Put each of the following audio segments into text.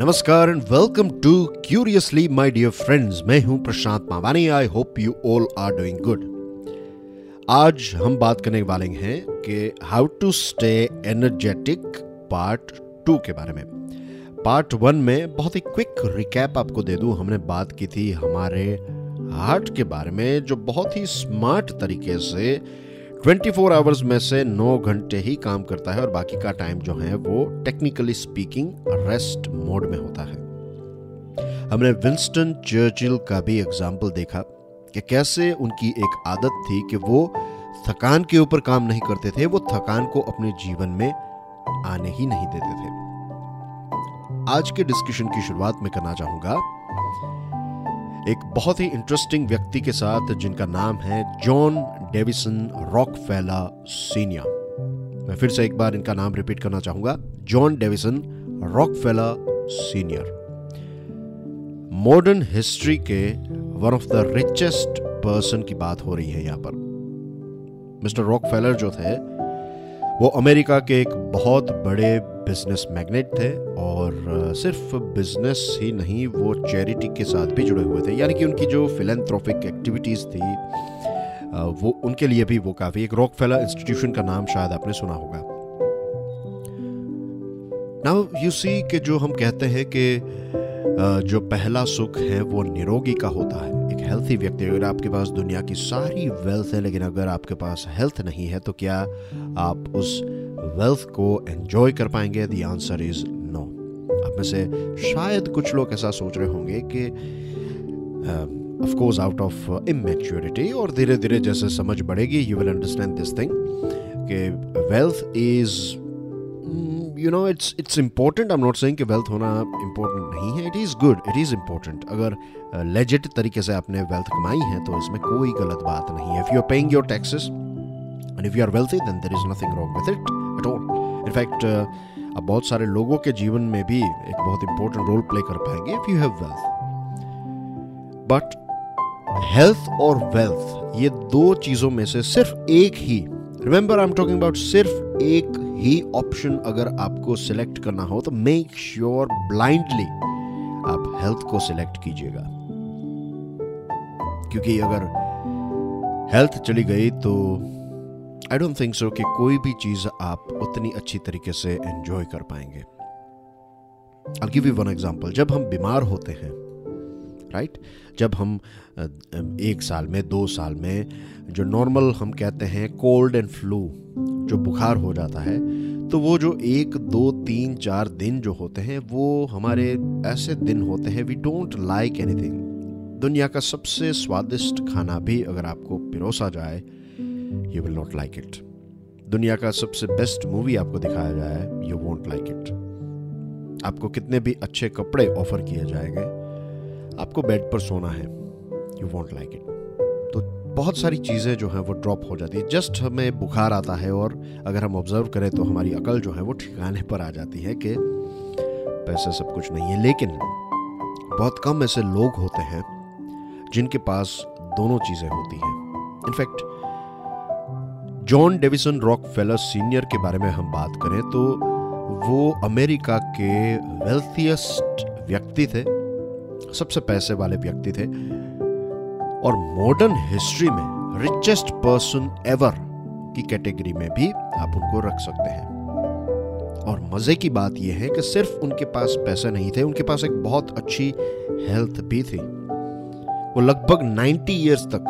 नमस्कार and welcome to curiously my dear friends. मैं हूं Prashant Mawani. I hope you all are doing good. आज हम बात करने वाले हैं कि how to stay energetic part 2 के बारे में। पार्ट 1 में बहुत ही क्विक रिकैप आपको दे दूं। हमने बात की थी हमारे हार्ट के बारे में, जो बहुत ही स्मार्ट तरीके से 24 आवर्स में से 9 घंटे ही काम करता है और बाकी का टाइम जो है वो टेक्निकली स्पीकिंग रेस्ट मोड में होता है। हमने विंस्टन चर्चिल का भी एग्जाम्पल देखा कि कैसे उनकी एक आदत थी कि वो थकान के ऊपर काम नहीं करते थे, वो थकान को अपने जीवन में आने ही नहीं देते थे। आज के डिस्कशन की शुरुआत में करना चाहूंगा एक बहुत ही इंटरेस्टिंग व्यक्ति के साथ जिनका नाम है जॉन डेविसन रॉकफेलर सीनियर। मैं फिर से एक बार इनका नाम रिपीट करना चाहूंगा, John Davison Rockefeller senior. Modern history के one of the richest person की बात हो रही है यहां पर। मिस्टर रॉकफेलर जो थे वो अमेरिका के एक बहुत बड़े बिजनेस मैग्नेट थे और सिर्फ बिजनेस ही नहीं, वो चैरिटी के साथ भी जुड़े हुए थे। यानी कि उनकी जो फिलैंथ्रोपिक एक्टिविटीज़ थी वो उनके लिए भी वो काफ़ी। एक रॉकफेलर इंस्टीट्यूशन का नाम शायद आपने सुना होगा। नाउ यू सी कि जो हम कहते हैं कि जो पहला सुख है वो निरोगी का होता है। एक हेल्थी व्यक्ति, अगर आपके पास दुनिया की सारी वेल्थ है लेकिन अगर आपके पास हेल्थ नहीं है तो क्या आप उस वेल्थ को एंजॉय कर पाएंगे? The answer is no. आप में से शायद कुछ लोग ऐसा सोच रहे होंगे कि of course out of immaturity, और धीरे धीरे जैसे समझ बढ़ेगी you will understand this thing कि wealth is you know it's important. I am not saying कि वेल्थ होना इम्पोर्टेंट नहीं है, it is good, it is important. अगर लेजिट तरीके से आपने वेल्थ कमाई है तो इसमें कोई गलत बात नहीं है। If you are paying your taxes and if you are wealthy then there is nothing wrong with it at all. In fact आप बहुत सारे लोगों के जीवन में भी एक बहुत इंपॉर्टेंट रोल प्ले कर पाएंगे if you have wealth. But health और वेल्थ ये दो चीज़ों में से सिर्फ एक ही, remember I am talking about, सिर्फ एक ही ऑप्शन अगर आपको सिलेक्ट करना हो तो मेक श्योर ब्लाइंडली आप हेल्थ को सिलेक्ट कीजिएगा। क्योंकि अगर हेल्थ चली गई तो आई डोंट थिंक सो कि कोई भी चीज आप उतनी अच्छी तरीके से एंजॉय कर पाएंगे। I give you one example. जब हम बीमार होते हैं, राइट, जब हम एक साल में 2 साल में जो नॉर्मल हम कहते हैं कोल्ड एंड फ्लू, जो बुखार हो जाता है, तो वो जो 1, 2, 3, 4 दिन जो होते हैं वो हमारे ऐसे दिन होते हैं वी डोंट लाइक एनीथिंग। दुनिया का सबसे स्वादिष्ट खाना भी अगर आपको पिरोसा जाए you will not like it. दुनिया का सबसे बेस्ट मूवी आपको दिखाया जाए यू वोंट लाइक इट। आपको कितने भी अच्छे कपड़े ऑफर किए जाएंगे, आपको बेड पर सोना है, यू वोंट लाइक इट। तो बहुत सारी चीज़ें जो हैं वो ड्रॉप हो जाती है। जस्ट हमें बुखार आता है और अगर हम ऑब्जर्व करें तो हमारी अकल जो है वो ठिकाने पर आ जाती है कि पैसा सब कुछ नहीं है। लेकिन बहुत कम ऐसे लोग होते हैं जिनके पास दोनों चीज़ें होती हैं। In fact John Davison Rockefeller senior के बारे में हम बात करें तो वो अमेरिका के वेल्थिएस्ट व्यक्ति थे, सबसे पैसे वाले व्यक्ति थे, और मॉडर्न हिस्ट्री में रिचेस्ट पर्सन एवर की कैटेगरी में भी आप उनको रख सकते हैं। और मजे की बात यह है कि सिर्फ उनके पास पैसे नहीं थे, उनके पास एक बहुत अच्छी हेल्थ भी थी। वो लगभग 90 इयर्स तक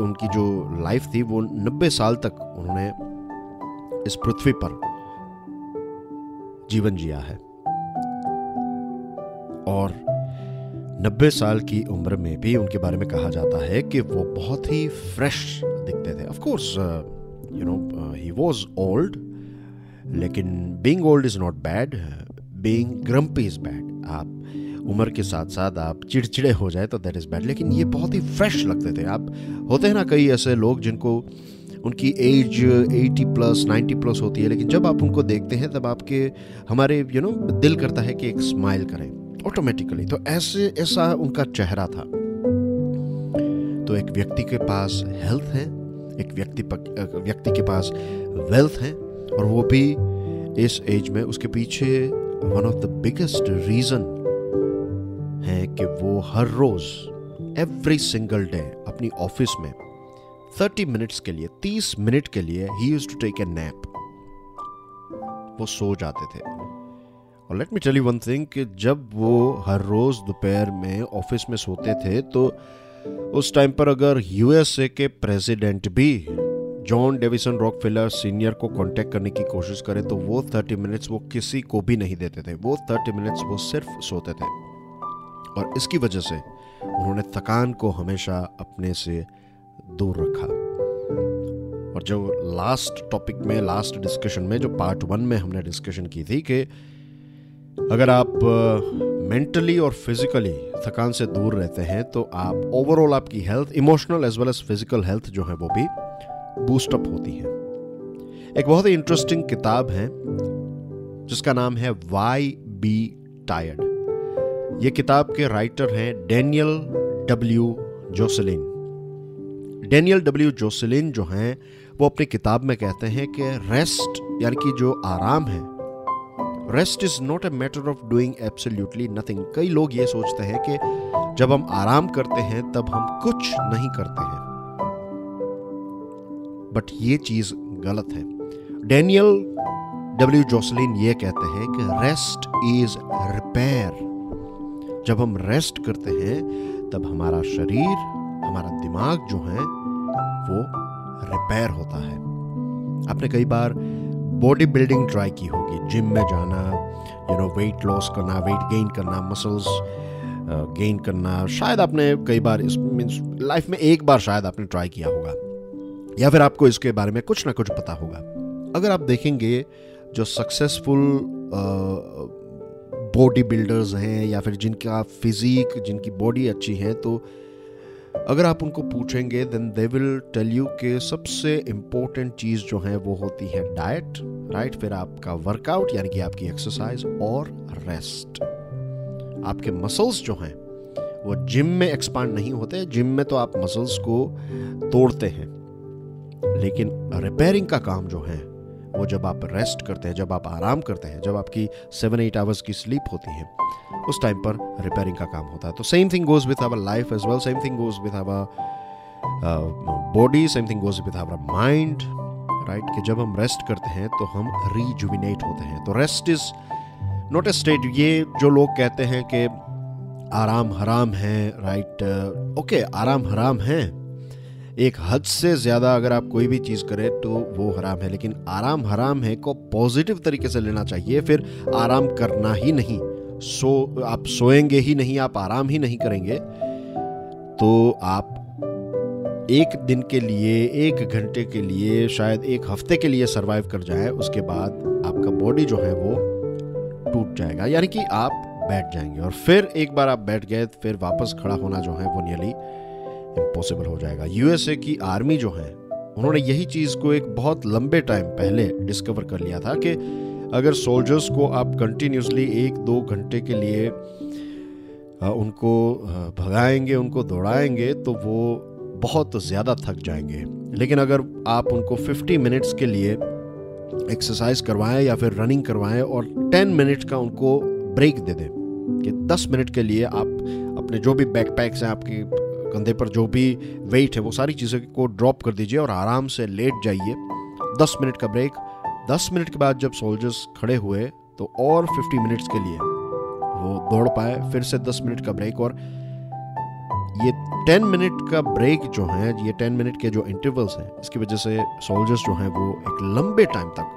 उनकी जो लाइफ थी वो 90 साल तक उन्होंने इस पृथ्वी पर जीवन जिया है। और 90 साल की उम्र में भी उनके बारे में कहा जाता है कि वो बहुत ही फ्रेश दिखते थे। Of course you know he was old, लेकिन being old is not bad, being grumpy is bad. आप उम्र के साथ साथ आप चिड़चिड़े हो जाए तो दैट इज बैड, लेकिन ये बहुत ही फ्रेश लगते थे। आप होते हैं ना कई ऐसे लोग जिनको उनकी एज 80+ 90+ होती है, लेकिन जब आप उनको देखते हैं तब आपके हमारे यू नो दिल करता है कि एक स्माइल करें ऑटोमेटिकली। तो ऐसा उनका चेहरा था। तो एक व्यक्ति के पास हेल्थ है, एक व्यक्ति के पास वेल्थ है, और वो भी इस एज में उसके पीछे one of the biggest reason है कि वो हर रोज एवरी सिंगल डे अपनी ऑफिस में 30 मिनट के लिए ही used to take a nap, वो सो जाते थे। और let me tell you one thing कि जब वो हर रोज दोपहर में ऑफिस में सोते थे तो उस टाइम पर अगर यूएसए के प्रेसिडेंट भी जॉन डेविसन रॉकफेलर सीनियर को कांटेक्ट करने की कोशिश करे तो वो 30 मिनट्स वो किसी को भी नहीं देते थे, वो 30 मिनट्स वो सिर्फ सोते थे। और इसकी वजह से उन्होंने थकान को हमेशा अपने से दूर रखा। और जो लास्ट टॉपिक में, लास्ट डिस्कशन में, जो पार्ट 1 में हमने डिस्कशन की थी कि अगर आप मेंटली और फिजिकली थकान से दूर रहते हैं तो आप ओवरऑल आपकी health, emotional as well as physical health जो है वो भी बूस्ट अप होती है। एक बहुत ही इंटरेस्टिंग किताब है जिसका नाम है वाई बी टायर्ड। ये किताब के राइटर हैं Daniel W Josselyn. Daniel W Josselyn जो हैं वो अपनी किताब में कहते हैं कि रेस्ट यानी कि जो आराम है, rest is not a matter of doing absolutely nothing. कई लोग ये सोचते हैं कि जब हम आराम करते हैं तब हम कुछ नहीं करते हैं, बट ये चीज गलत है। डेनियल डब्ल्यू जोसेलिन ये कहते हैं कि रेस्ट इज रिपेयर। जब हम रेस्ट करते हैं तब हमारा शरीर, हमारा दिमाग जो है वो रिपेयर होता है। आपने कई बार बॉडी बिल्डिंग ट्राई की होगी, जिम में जाना, वेट लॉस करना, वेट गेन करना, मसल्स गेन करना। शायद आपने कई बार इस लाइफ में एक बार शायद आपने ट्राई किया होगा या फिर आपको इसके बारे में कुछ ना कुछ पता होगा। अगर आप देखेंगे जो सक्सेसफुल बॉडी बिल्डर्स हैं या फिर जिनका फिजिक, जिनकी बॉडी अच्छी है, तो अगर आप उनको पूछेंगे then they will tell you कि सबसे इम्पोर्टेंट चीज़ जो है वो होती है डाइट, राइट, फिर आपका वर्कआउट यानी कि आपकी एक्सरसाइज और रेस्ट। आपके मसल्स जो हैं वो जिम में एक्सपांड नहीं होते, जिम में तो आप मसल्स को तोड़ते हैं, लेकिन रिपेयरिंग का काम जो है वो जब आप रेस्ट करते हैं, जब आप आराम करते हैं, जब आपकी 7-8 आवर्स की स्लीप होती है, उस टाइम पर रिपेयरिंग का काम होता है। तो same thing goes with our life as well, same thing goes with our body, same thing goes with our mind, right, कि जब हम रेस्ट करते हैं तो हम रिजुविनेट होते हैं। तो rest is not a state. ये जो लोग कहते हैं कि आराम हराम है, राइट, ओके, आराम हराम है, एक हद से ज़्यादा अगर आप कोई भी चीज़ करें तो वो हराम है, लेकिन आराम हराम है को पॉजिटिव तरीके से लेना चाहिए। फिर आराम करना ही नहीं, आप सोएंगे ही नहीं, आप आराम ही नहीं करेंगे तो आप एक दिन के लिए, एक घंटे के लिए, शायद एक हफ्ते के लिए सर्वाइव कर जाए, उसके बाद आपका बॉडी जो है वो टूट जाएगा, यानी कि आप बैठ जाएंगे। और फिर एक बार आप बैठ गए फिर वापस खड़ा होना जो है वो नियरली इम्पॉसिबल हो जाएगा। यूएसए की आर्मी जो है उन्होंने यही चीज को एक बहुत लंबे टाइम पहले डिस्कवर कर लिया था कि अगर सोल्जर्स को आप कंटिन्यूसली 1-2 घंटे के लिए उनको भगाएंगे, उनको दौड़ाएंगे तो वो बहुत ज़्यादा थक जाएंगे, लेकिन अगर आप उनको 50 मिनट्स के लिए एक्सरसाइज करवाएं या फिर रनिंग करवाएं और 10 मिनट का उनको ब्रेक दे दें कि 10 मिनट के लिए आप अपने जो भी बैकपैक्स हैं, आपके कंधे पर जो भी वेट है, वो सारी चीज़ों को ड्रॉप कर दीजिए और आराम से लेट जाइए। 10 मिनट का ब्रेक, 10 मिनट के बाद जब सोल्जर्स खड़े हुए तो और 50 मिनट्स के लिए वो दौड़ पाए, फिर से 10 मिनट का ब्रेक। और ये 10 मिनट का ब्रेक जो है, ये 10 मिनट के जो इंटरवल्स हैं, इसकी वजह से सोल्जर्स जो हैं वो एक लंबे टाइम तक,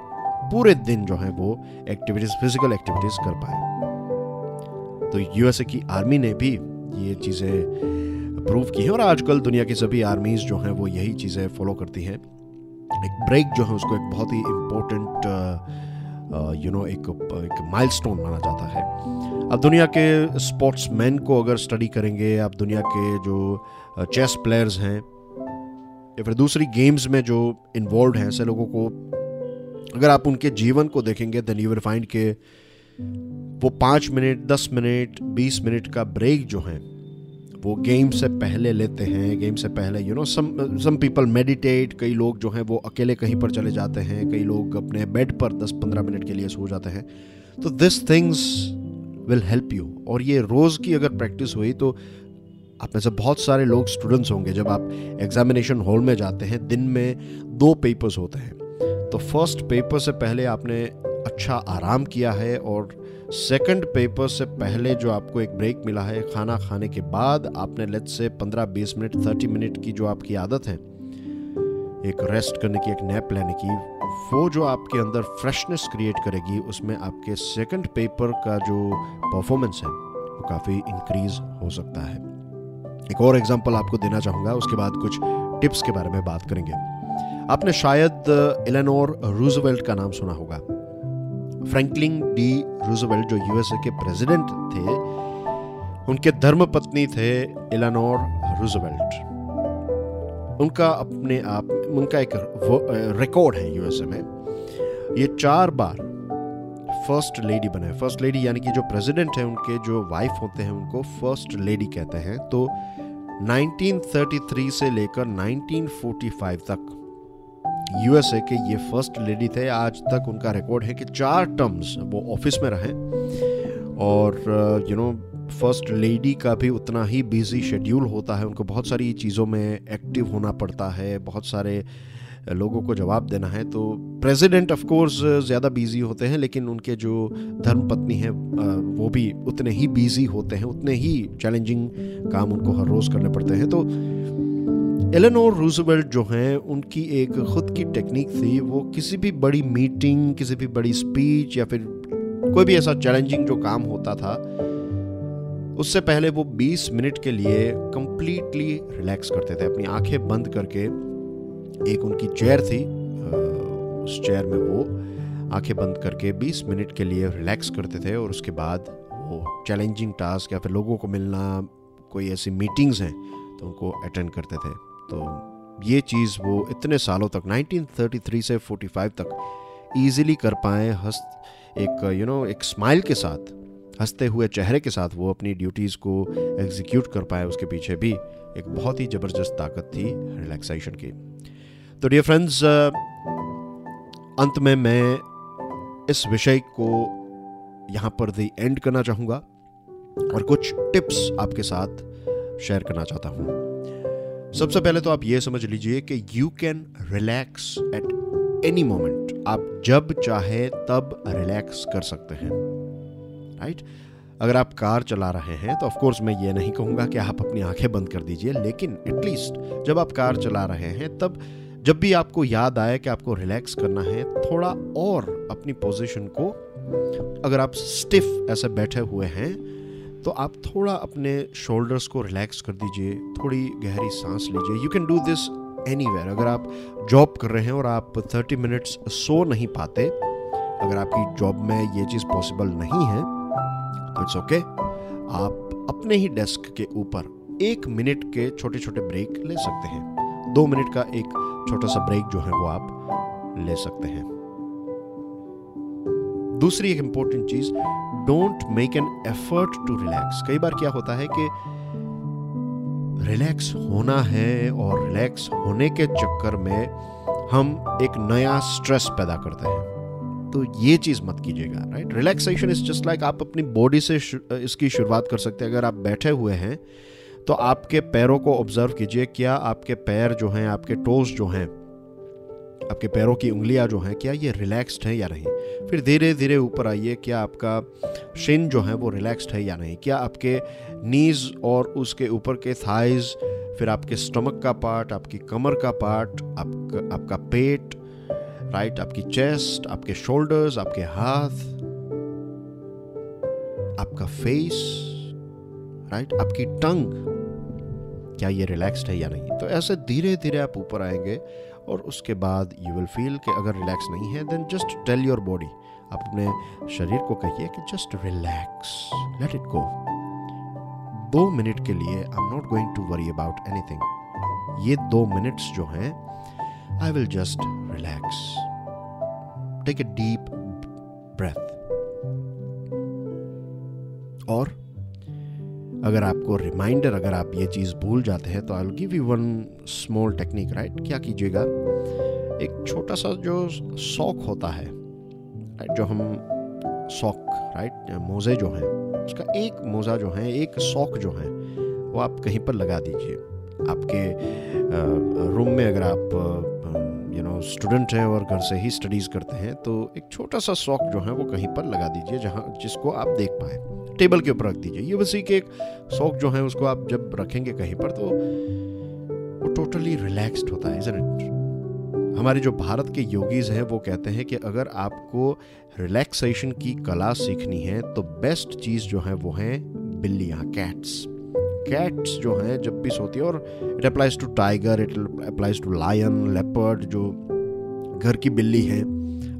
पूरे दिन जो है वो एक्टिविटीज़, फिजिकल एक्टिविटीज़ कर पाए। तो यूएसए की आर्मी ने भी ये चीज़ें प्रूव की है और आजकल दुनिया की सभी आर्मीज जो हैं वो यही चीज़ें फॉलो करती हैं। एक ब्रेक जो है उसको एक बहुत ही इम्पोर्टेंट एक माइलस्टोन माना जाता है। आप दुनिया के स्पोर्ट्समैन को अगर स्टडी करेंगे, आप दुनिया के जो चेस प्लेयर्स हैं या फिर दूसरी गेम्स में जो इन्वॉल्व हैं, ऐसे लोगों को अगर आप उनके जीवन को देखेंगे देन यू विल फाइंड के वो 5 मिनट, 10 मिनट, 20 मिनट का ब्रेक जो है वो गेम से पहले लेते हैं, गेम से पहले you know some people meditate, कई लोग जो हैं वो अकेले कहीं पर चले जाते हैं, कई लोग अपने बेड पर 10-15 मिनट के लिए सो जाते हैं. तो this things will help you. और ये रोज़ की अगर प्रैक्टिस हुई तो आप में से बहुत सारे लोग स्टूडेंट्स होंगे, जब आप एग्जामिनेशन हॉल में जाते हैं दिन में 2 पेपर्स होते हैं, तो फर्स्ट पेपर से पहले आपने अच्छा आराम किया है और सेकंड पेपर से पहले जो आपको एक ब्रेक मिला है खाना खाने के बाद, आपने लेट्स से 15-20 मिनट 30 मिनट की जो आपकी आदत है एक रेस्ट करने की, एक नैप लेने की, वो जो आपके अंदर फ्रेशनेस क्रिएट करेगी, उसमें आपके सेकंड पेपर का जो परफॉर्मेंस है वो काफ़ी इंक्रीज हो सकता है. एक और एग्जांपल आपको देना चाहूँगा, उसके बाद कुछ टिप्स के बारे में बात करेंगे. आपने शायद एलेनोर रूजवेल्ट का नाम सुना होगा. फ्रैंकलिन डी रूजवेल्ट जो यूएसए के प्रेसिडेंट थे, उनके धर्मपत्नी थे एलेनोर रूजवेल्ट. उनका अपने आप उनका एक रिकॉर्ड है यूएसए में, ये 4 बार फर्स्ट लेडी बने. फर्स्ट लेडी यानी कि जो प्रेसिडेंट है उनके जो वाइफ होते हैं उनको फर्स्ट लेडी कहते हैं. तो 1933 से लेकर 1945 तक यूएसए के ये फर्स्ट लेडी थे. आज तक उनका रिकॉर्ड है कि 4 टर्म्स वो ऑफिस में रहे और यू नो फर्स्ट लेडी का भी उतना ही बिजी शेड्यूल होता है, उनको बहुत सारी चीज़ों में एक्टिव होना पड़ता है, बहुत सारे लोगों को जवाब देना है. तो प्रेसिडेंट ऑफ कोर्स ज़्यादा बिजी होते हैं, लेकिन उनके जो धर्मपत्नी हैं वो भी उतने ही बिजी होते हैं, उतने ही चैलेंजिंग काम उनको हर रोज़ करने पड़ते हैं. तो एलेनोर रूजवेल्ट जो हैं उनकी एक ख़ुद की टेक्निक थी, वो किसी भी बड़ी मीटिंग, किसी भी बड़ी स्पीच या फिर कोई भी ऐसा चैलेंजिंग जो काम होता था, उससे पहले वो 20 मिनट के लिए कंप्लीटली रिलैक्स करते थे. अपनी आंखें बंद करके, एक उनकी चेयर थी, उस चेयर में वो आंखें बंद करके 20 मिनट के लिए रिलैक्स करते थे और उसके बाद वो चैलेंजिंग टास्क या फिर लोगों को मिलना, कोई ऐसी मीटिंग्स हैं तो उनको अटेंड करते थे. तो ये चीज़ वो इतने सालों तक 1933 से 45 तक इजीली कर पाए, एक स्माइल के साथ, हंसते हुए चेहरे के साथ वो अपनी ड्यूटीज़ को एग्जीक्यूट कर पाए. उसके पीछे भी एक बहुत ही ज़बरदस्त ताकत थी रिलैक्सेशन की. तो डियर फ्रेंड्स, अंत में मैं इस विषय को यहाँ पर दी एंड करना चाहूँगा और कुछ टिप्स आपके साथ शेयर करना चाहता हूँ. सबसे पहले तो आप ये समझ लीजिए कि you can relax at any moment. आप जब चाहे तब रिलैक्स कर सकते हैं, राइट? अगर आप कार चला रहे हैं तो ऑफकोर्स मैं ये नहीं कहूँगा कि आप अपनी आंखें बंद कर दीजिए, लेकिन एटलीस्ट जब आप कार चला रहे हैं तब जब भी आपको याद आए कि आपको रिलैक्स करना है, थोड़ा और अपनी पोजिशन को, अगर आप स्टिफ ऐसे बैठे हुए हैं तो आप थोड़ा अपने शोल्डर्स को रिलैक्स कर दीजिए, थोड़ी गहरी सांस लीजिए. You can do this anywhere. अगर आप जॉब कर रहे हैं और आप 30 मिनट्स सो नहीं पाते, अगर आपकी जॉब में ये चीज़ पॉसिबल नहीं है तो इट्स ओके. आप अपने ही डेस्क के ऊपर 1 मिनट के छोटे छोटे ब्रेक ले सकते हैं. 2 मिनट का एक छोटा सा ब्रेक जो है वो आप ले सकते हैं. दूसरी एक इंपॉर्टेंट चीज, don't make an effort to relax. कई बार क्या होता है कि रिलैक्स होना है और रिलैक्स होने के चक्कर में हम एक नया स्ट्रेस पैदा करते हैं, तो ये चीज मत कीजिएगा, right? Relaxation is just like, आप अपनी बॉडी से इसकी शुरुआत कर सकते हैं. अगर आप बैठे हुए हैं तो आपके पैरों को ऑब्जर्व कीजिए. क्या आपके पैर जो हैं, आपके टोज जो हैं, आपके पैरों की उंगलियां जो हैं, क्या ये रिलैक्स्ड है या नहीं? फिर धीरे धीरे ऊपर आइए. क्या आपका शिन जो है वो रिलैक्स्ड है या नहीं? क्या आपके नीज़ और उसके ऊपर के थाइज़, फिर आपके स्टमक का पार्ट, आपकी कमर का पार्ट, आपका पेट, राइट, आपकी चेस्ट, आपके शोल्डर्स, आपके हाथ, आपका फेस, राइट, आपकी टंग, क्या ये रिलैक्स्ड है या नहीं? तो ऐसे धीरे धीरे आप ऊपर आएंगे और उसके बाद यू विल फील कि अगर रिलैक्स नहीं है then just tell your body. आप अपने शरीर को कहिए कि just relax, let it go. 2 minute के लिए, I am not going to worry about anything. ये 2 मिनट्स जो हैं, I will just relax. Take a deep breath. और अगर आपको रिमाइंडर, अगर आप ये चीज़ भूल जाते हैं तो I will give you one small technique, right. क्या कीजिएगा, एक छोटा सा जो शौक होता है, जो हम शौक, राइट, मोज़े जो हैं, उसका एक मोज़ा जो है, एक शौक जो है, वो आप कहीं पर लगा दीजिए। आपके रूम में अगर आप स्टूडेंट हैं और घर से ही स्टडीज़ करते हैं तो एक छोटा सा शौक जो है वो कहीं पर लगा दीजिए जहाँ जिसको आप देख पाए। टेबल के ऊपर रख दीजिए। ये बस एक शौक जो है उसको आप जब रखेंगे कहीं पर तो वो टोटली रिलैक्स्ड होता है, इज़न्ट इट। हमारे जो भारत के योगीज हैं वो कहते हैं कि अगर आपको रिलैक्सेशन की कला सीखनी है तो बेस्ट चीज़ जो है वो है बिल्लियाँ, कैट्स जो हैं जब भी सोती है, और it applies to tiger, it applies to lion, leopard, जो घर की बिल्ली है,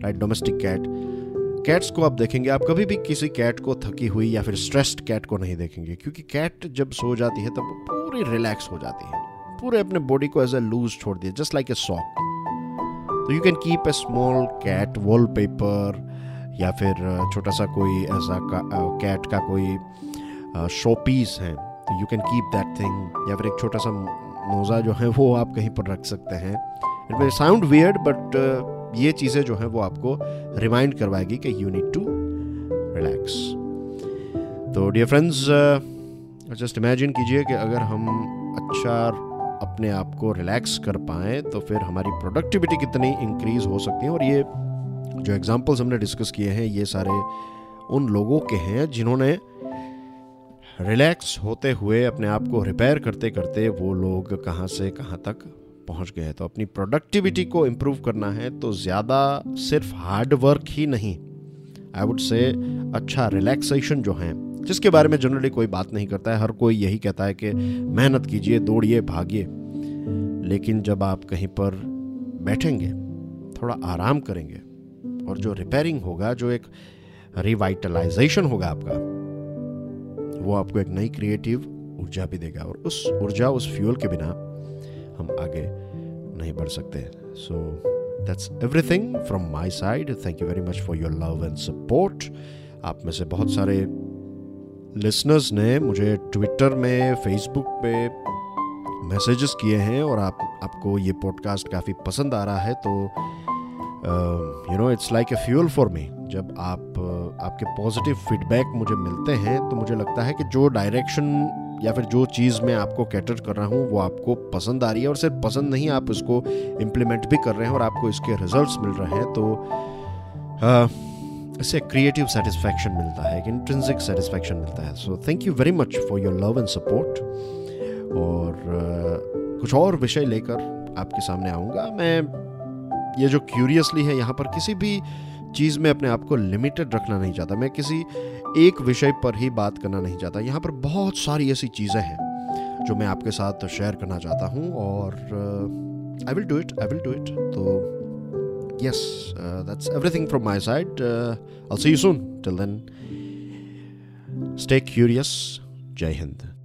राइट, डोमेस्टिक कैट्स को आप देखेंगे, आप कभी भी किसी कैट को थकी हुई या फिर स्ट्रेस्ड कैट को नहीं देखेंगे, क्योंकि कैट जब सो जाती है तब वो पूरी रिलैक्स हो जाती है, पूरे अपने बॉडी को एज ए लूज छोड़ दिए, जस्ट लाइक ए सॉक। तो you can keep a small cat wallpaper या फिर छोटा सा कोई ऐसा कैट का कोई शो पीस है तो you can keep that thing, या फिर एक छोटा सा मोज़ा जो है वो आप कहीं पर रख सकते हैं। It will sound weird but ये चीज़ें जो है वो आपको रिमाइंड करवाएगी कि यू नीड टू रिलैक्स। तो डियर फ्रेंड्स, जस्ट इमेजिन कीजिए कि अगर हम अच्छा अपने आप को रिलैक्स कर पाएँ तो फिर हमारी प्रोडक्टिविटी कितनी इंक्रीज़ हो सकती है। और ये जो एग्जांपल्स हमने डिस्कस किए हैं ये सारे उन लोगों के हैं जिन्होंने रिलैक्स होते हुए अपने आप को रिपेयर करते करते वो लोग कहाँ से कहाँ तक पहुँच गए। तो अपनी प्रोडक्टिविटी को इम्प्रूव करना है तो ज़्यादा सिर्फ हार्ड वर्क ही नहीं, आई वुड से अच्छा रिलैक्सेशन जो है, जिसके बारे में जनरली कोई बात नहीं करता है, हर कोई यही कहता है कि मेहनत कीजिए, दौड़िए, भागिए, लेकिन जब आप कहीं पर बैठेंगे, थोड़ा आराम करेंगे और जो रिपेयरिंग होगा, जो एक रिवाइटलाइजेशन होगा आपका, वो आपको एक नई क्रिएटिव ऊर्जा भी देगा और उस ऊर्जा, उस फ्यूल के बिना हम आगे नहीं बढ़ सकते। So that's everything from my side. Thank you very much for your love and support. आप में से बहुत सारे लिसनर्स ने मुझे ट्विटर में, फेसबुक पे मैसेजेस किए हैं और आपको ये पॉडकास्ट काफ़ी पसंद आ रहा है, तो it's like a fuel for me. जब आपके पॉजिटिव फीडबैक मुझे मिलते हैं तो मुझे लगता है कि जो डायरेक्शन या फिर जो चीज़ मैं आपको कैटर कर रहा हूँ वो आपको पसंद आ रही है, और सिर्फ पसंद नहीं, आप इसको इम्प्लीमेंट भी कर रहे हैं और आपको इसके रिजल्ट्स मिल रहे हैं, तो इससे क्रिएटिव सेटिस्फैक्शन मिलता है, एक इंट्रिंसिक सेटिस्फैक्शन मिलता है। So thank you very much for your love and support. और कुछ और विषय लेकर आपके सामने आऊँगा मैं। ये जो क्यूरियसली है, यहाँ पर किसी भी चीज़ में अपने आप को लिमिटेड रखना नहीं चाहता, मैं किसी एक विषय पर ही बात करना नहीं चाहता। यहाँ पर बहुत सारी ऐसी चीज़ें हैं जो मैं आपके साथ शेयर करना चाहता हूँ और आई विल डू इट। तो yes, that's everything from my side. I'll see you soon. Till then, stay curious. Jai Hind.